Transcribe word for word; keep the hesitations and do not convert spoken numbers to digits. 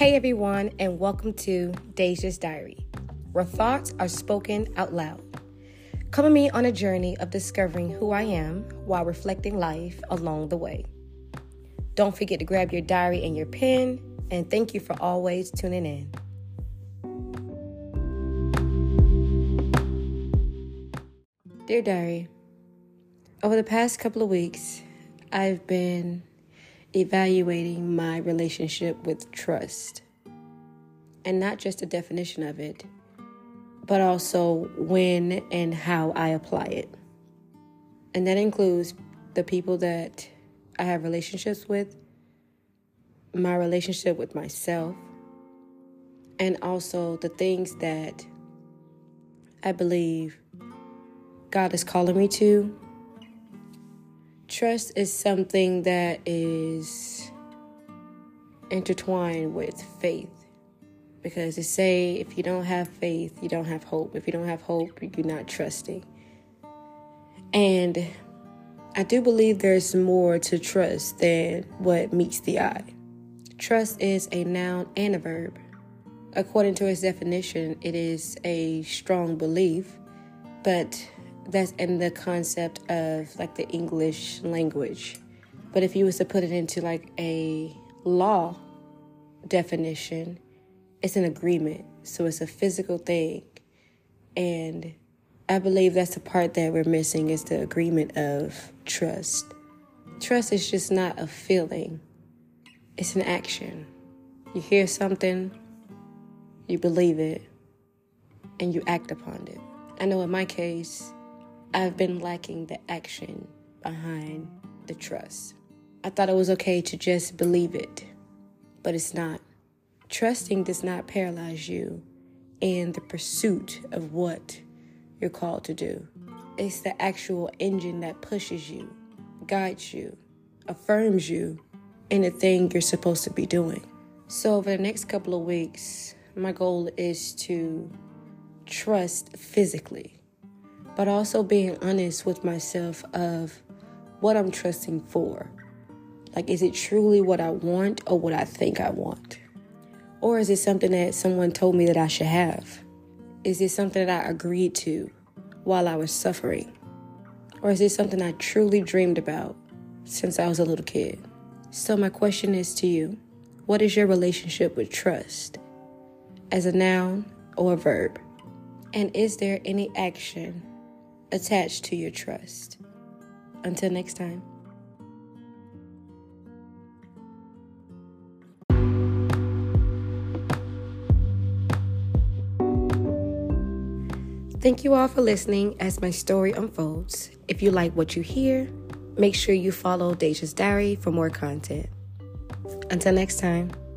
Hey everyone, and welcome to Deja's Diary, where thoughts are spoken out loud. Come with me on a journey of discovering who I am while reflecting life along the way. Don't forget to grab your diary and your pen, and thank you for always tuning in. Dear Diary, over the past couple of weeks, I've been evaluating my relationship with trust, and not just the definition of it, but also when and how I apply it. And that includes the people that I have relationships with, my relationship with myself, and also the things that I believe God is calling me to. Trust is something that is intertwined with faith, because they say if you don't have faith, you don't have hope. If you don't have hope, you're not trusting. And I do believe there's more to trust than what meets the eye. Trust is a noun and a verb. According to its definition, it is a strong belief, but that's in the concept of like the English language. But if you was to put it into like a law definition, it's an agreement. So it's a physical thing. And I believe that's the part that we're missing, is the agreement of trust. Trust is just not a feeling. It's an action. You hear something, you believe it, and you act upon it. I know in my case, I've been lacking the action behind the trust. I thought it was okay to just believe it, but it's not. Trusting does not paralyze you in the pursuit of what you're called to do. It's the actual engine that pushes you, guides you, affirms you in the thing you're supposed to be doing. So over the next couple of weeks, my goal is to trust physically, but also being honest with myself of what I'm trusting for. Like, is it truly what I want or what I think I want? Or is it something that someone told me that I should have? Is it something that I agreed to while I was suffering? Or is it something I truly dreamed about since I was a little kid? So my question is to you, what is your relationship with trust as a noun or a verb? And is there any action attached to your trust? Until next time. Thank you all for listening as my story unfolds. If you like what you hear, make sure you follow Deja's Diary for more content. Until next time.